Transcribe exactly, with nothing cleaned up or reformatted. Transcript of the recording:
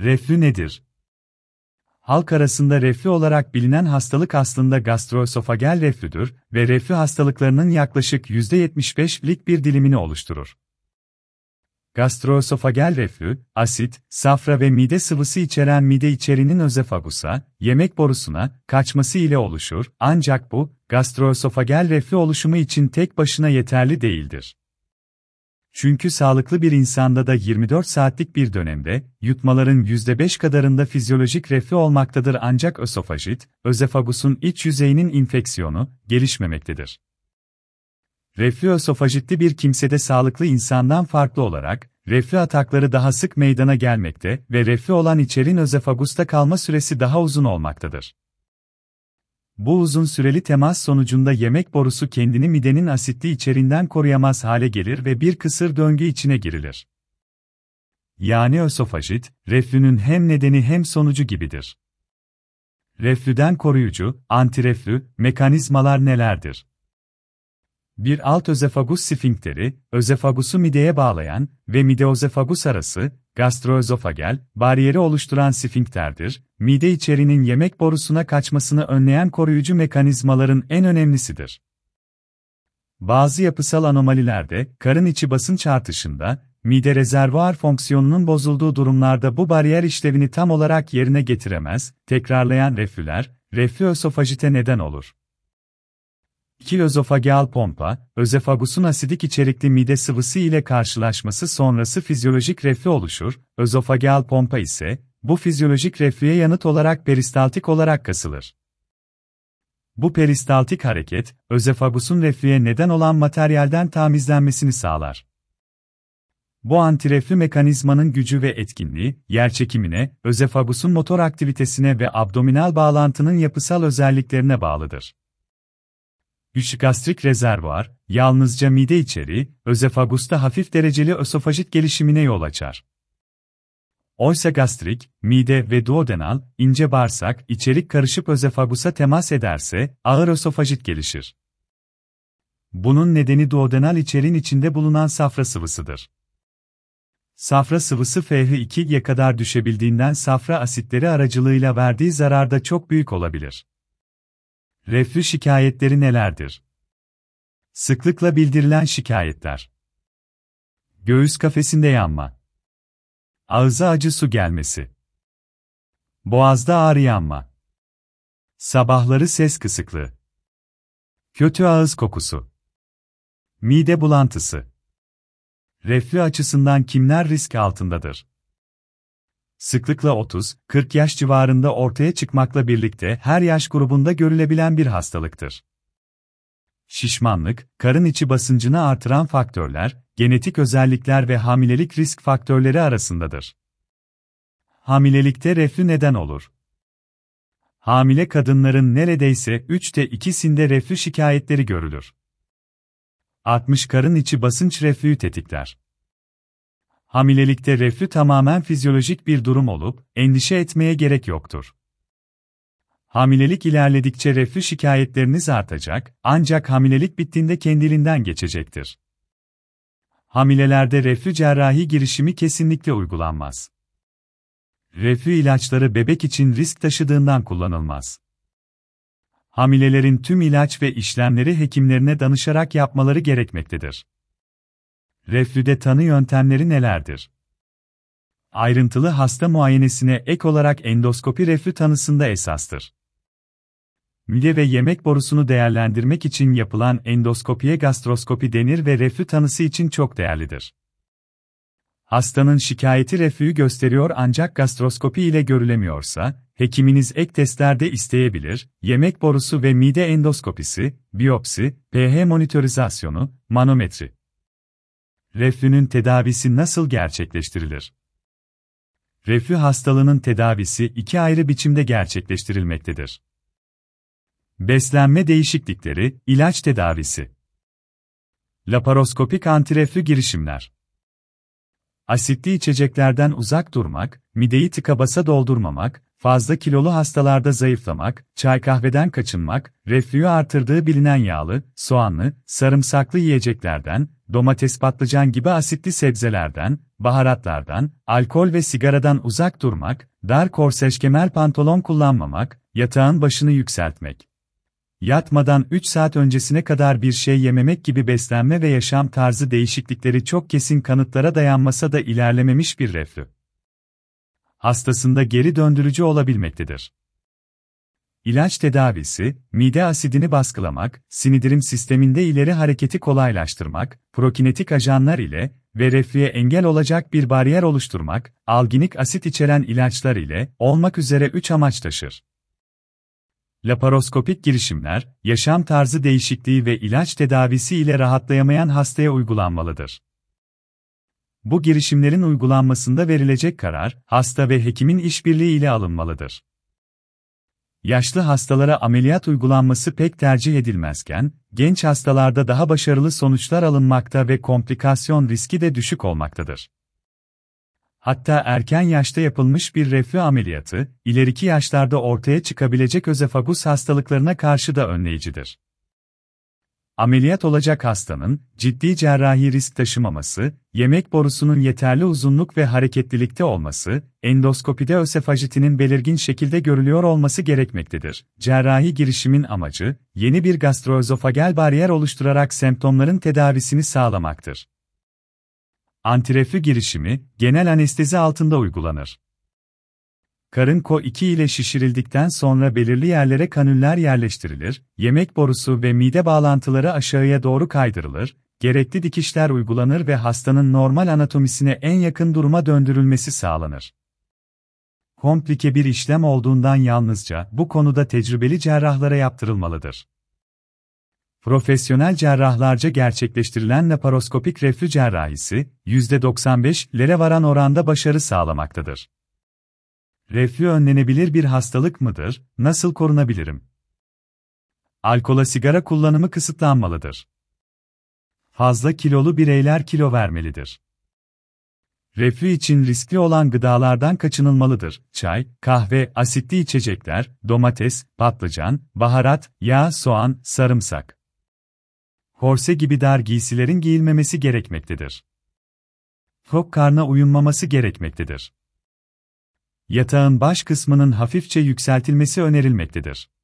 Reflü nedir? Halk arasında reflü olarak bilinen hastalık aslında gastroösofageal reflüdür ve reflü hastalıklarının yaklaşık yüzde yetmiş beşlik bir dilimini oluşturur. Gastroösofageal reflü, asit, safra ve mide sıvısı içeren mide içerinin özefagusa, yemek borusuna kaçması ile oluşur, ancak bu, gastroösofageal reflü oluşumu için tek başına yeterli değildir. Çünkü sağlıklı bir insanda da yirmi dört saatlik bir dönemde, yutmaların yüzde beş kadarında fizyolojik reflü olmaktadır ancak ösofajit, özefagusun iç yüzeyinin infeksiyonu, gelişmemektedir. Reflü ösofajitli bir kimsede sağlıklı insandan farklı olarak, reflü atakları daha sık meydana gelmekte ve reflü olan içerin özefagusta kalma süresi daha uzun olmaktadır. Bu uzun süreli temas sonucunda yemek borusu kendini midenin asitli içeriğinden koruyamaz hale gelir ve bir kısır döngü içine girilir. Yani ösofajit, reflünün hem nedeni hem sonucu gibidir. Reflüden koruyucu, antireflü mekanizmalar nelerdir? Bir alt özefagus sfinkteri, özefagusu mideye bağlayan ve mide-özefagus arası, gastroözofageal bariyeri oluşturan sfinkterdir, mide içerinin yemek borusuna kaçmasını önleyen koruyucu mekanizmaların en önemlisidir. Bazı yapısal anomalilerde, karın içi basınç artışında, mide rezervuar fonksiyonunun bozulduğu durumlarda bu bariyer işlevini tam olarak yerine getiremez, tekrarlayan reflüler, reflü ösofajite neden olur. iki Özofageal pompa, özefagusun asidik içerikli mide sıvısı ile karşılaşması sonrası fizyolojik reflü oluşur, özofageal pompa ise, bu fizyolojik reflüye yanıt olarak peristaltik olarak kasılır. Bu peristaltik hareket, özefagusun reflüye neden olan materyalden temizlenmesini sağlar. Bu antireflü mekanizmanın gücü ve etkinliği, yerçekimine, özefagusun motor aktivitesine ve abdominal bağlantının yapısal özelliklerine bağlıdır. üç Gastrik rezervuar, yalnızca mide içeriği, özefagusta hafif dereceli ösofajit gelişimine yol açar. Oysa gastrik, mide ve duodenal, ince bağırsak içerik karışıp özefagusa temas ederse, ağır ösofajit gelişir. Bunun nedeni duodenal içeriğin içinde bulunan safra sıvısıdır. Safra sıvısı pH ikiye kadar düşebildiğinden safra asitleri aracılığıyla verdiği zarar da çok büyük olabilir. Reflü şikayetleri nelerdir? Sıklıkla bildirilen şikayetler. Göğüs kafesinde yanma. Ağza acı su gelmesi. Boğazda ağrı yanma. Sabahları ses kısıklığı. Kötü ağız kokusu. Mide bulantısı. Reflü açısından kimler risk altındadır? Sıklıkla otuz kırk yaş civarında ortaya çıkmakla birlikte her yaş grubunda görülebilen bir hastalıktır. Şişmanlık, karın içi basıncını artıran faktörler, genetik özellikler ve hamilelik risk faktörleri arasındadır. Hamilelikte reflü neden olur? Hamile kadınların neredeyse üçte ikisinde reflü şikayetleri görülür. altmış Karın içi basınç reflüyü tetikler. Hamilelikte reflü tamamen fizyolojik bir durum olup, endişe etmeye gerek yoktur. Hamilelik ilerledikçe reflü şikayetleriniz artacak, ancak hamilelik bittiğinde kendiliğinden geçecektir. Hamilelerde reflü cerrahi girişimi kesinlikle uygulanmaz. Reflü ilaçları bebek için risk taşıdığından kullanılmaz. Hamilelerin tüm ilaç ve işlemleri hekimlerine danışarak yapmaları gerekmektedir. Reflüde tanı yöntemleri nelerdir? Ayrıntılı hasta muayenesine ek olarak endoskopi reflü tanısında esastır. Mide ve yemek borusunu değerlendirmek için yapılan endoskopiye gastroskopi denir ve reflü tanısı için çok değerlidir. Hastanın şikayeti reflüyü gösteriyor ancak gastroskopi ile görülemiyorsa, hekiminiz ek testlerde isteyebilir, yemek borusu ve mide endoskopisi, biyopsi, pH monitörizasyonu, manometri. Reflünün tedavisi nasıl gerçekleştirilir? Reflü hastalığının tedavisi iki ayrı biçimde gerçekleştirilmektedir. Beslenme değişiklikleri, ilaç tedavisi. Laparoskopik antireflü girişimler. Asitli içeceklerden uzak durmak, mideyi tıka basa doldurmamak, fazla kilolu hastalarda zayıflamak, çay kahveden kaçınmak, reflüyü artırdığı bilinen yağlı, soğanlı, sarımsaklı yiyeceklerden, domates, patlıcan gibi asitli sebzelerden, baharatlardan, alkol ve sigaradan uzak durmak, dar korseş kemer pantolon kullanmamak, yatağın başını yükseltmek. Yatmadan üç saat öncesine kadar bir şey yememek gibi beslenme ve yaşam tarzı değişiklikleri çok kesin kanıtlara dayanmasa da ilerlememiş bir reflü hastasında geri döndürücü olabilmektedir. İlaç tedavisi, mide asidini baskılamak, sindirim sisteminde ileri hareketi kolaylaştırmak, prokinetik ajanlar ile ve reflüye engel olacak bir bariyer oluşturmak, alginik asit içeren ilaçlar ile olmak üzere üç amaç taşır. Laparoskopik girişimler, yaşam tarzı değişikliği ve ilaç tedavisi ile rahatlayamayan hastaya uygulanmalıdır. Bu girişimlerin uygulanmasında verilecek karar, hasta ve hekimin işbirliği ile alınmalıdır. Yaşlı hastalara ameliyat uygulanması pek tercih edilmezken, genç hastalarda daha başarılı sonuçlar alınmakta ve komplikasyon riski de düşük olmaktadır. Hatta erken yaşta yapılmış bir reflü ameliyatı, ileriki yaşlarda ortaya çıkabilecek özefagus hastalıklarına karşı da önleyicidir. Ameliyat olacak hastanın, ciddi cerrahi risk taşımaması, yemek borusunun yeterli uzunluk ve hareketlilikte olması, endoskopide ösefajitinin belirgin şekilde görülüyor olması gerekmektedir. Cerrahi girişimin amacı, yeni bir gastroözofagel bariyer oluşturarak semptomların tedavisini sağlamaktır. Antireflü girişimi, genel anestezi altında uygulanır. Karın ko iki ile şişirildikten sonra belirli yerlere kanüller yerleştirilir, yemek borusu ve mide bağlantıları aşağıya doğru kaydırılır, gerekli dikişler uygulanır ve hastanın normal anatomisine en yakın duruma döndürülmesi sağlanır. Komplike bir işlem olduğundan yalnızca bu konuda tecrübeli cerrahlara yaptırılmalıdır. Profesyonel cerrahlarca gerçekleştirilen laparoskopik reflü cerrahisi, yüzde doksan beş'lere varan oranda başarı sağlamaktadır. Reflü önlenebilir bir hastalık mıdır? Nasıl korunabilirim? Alkola sigara kullanımı kısıtlanmalıdır. Fazla kilolu bireyler kilo vermelidir. Reflü için riskli olan gıdalardan kaçınılmalıdır. Çay, kahve, asitli içecekler, domates, patlıcan, baharat, yağ, soğan, sarımsak. Korse gibi dar giysilerin giyilmemesi gerekmektedir. Tok karna uyunmaması gerekmektedir. Yatağın baş kısmının hafifçe yükseltilmesi önerilmektedir.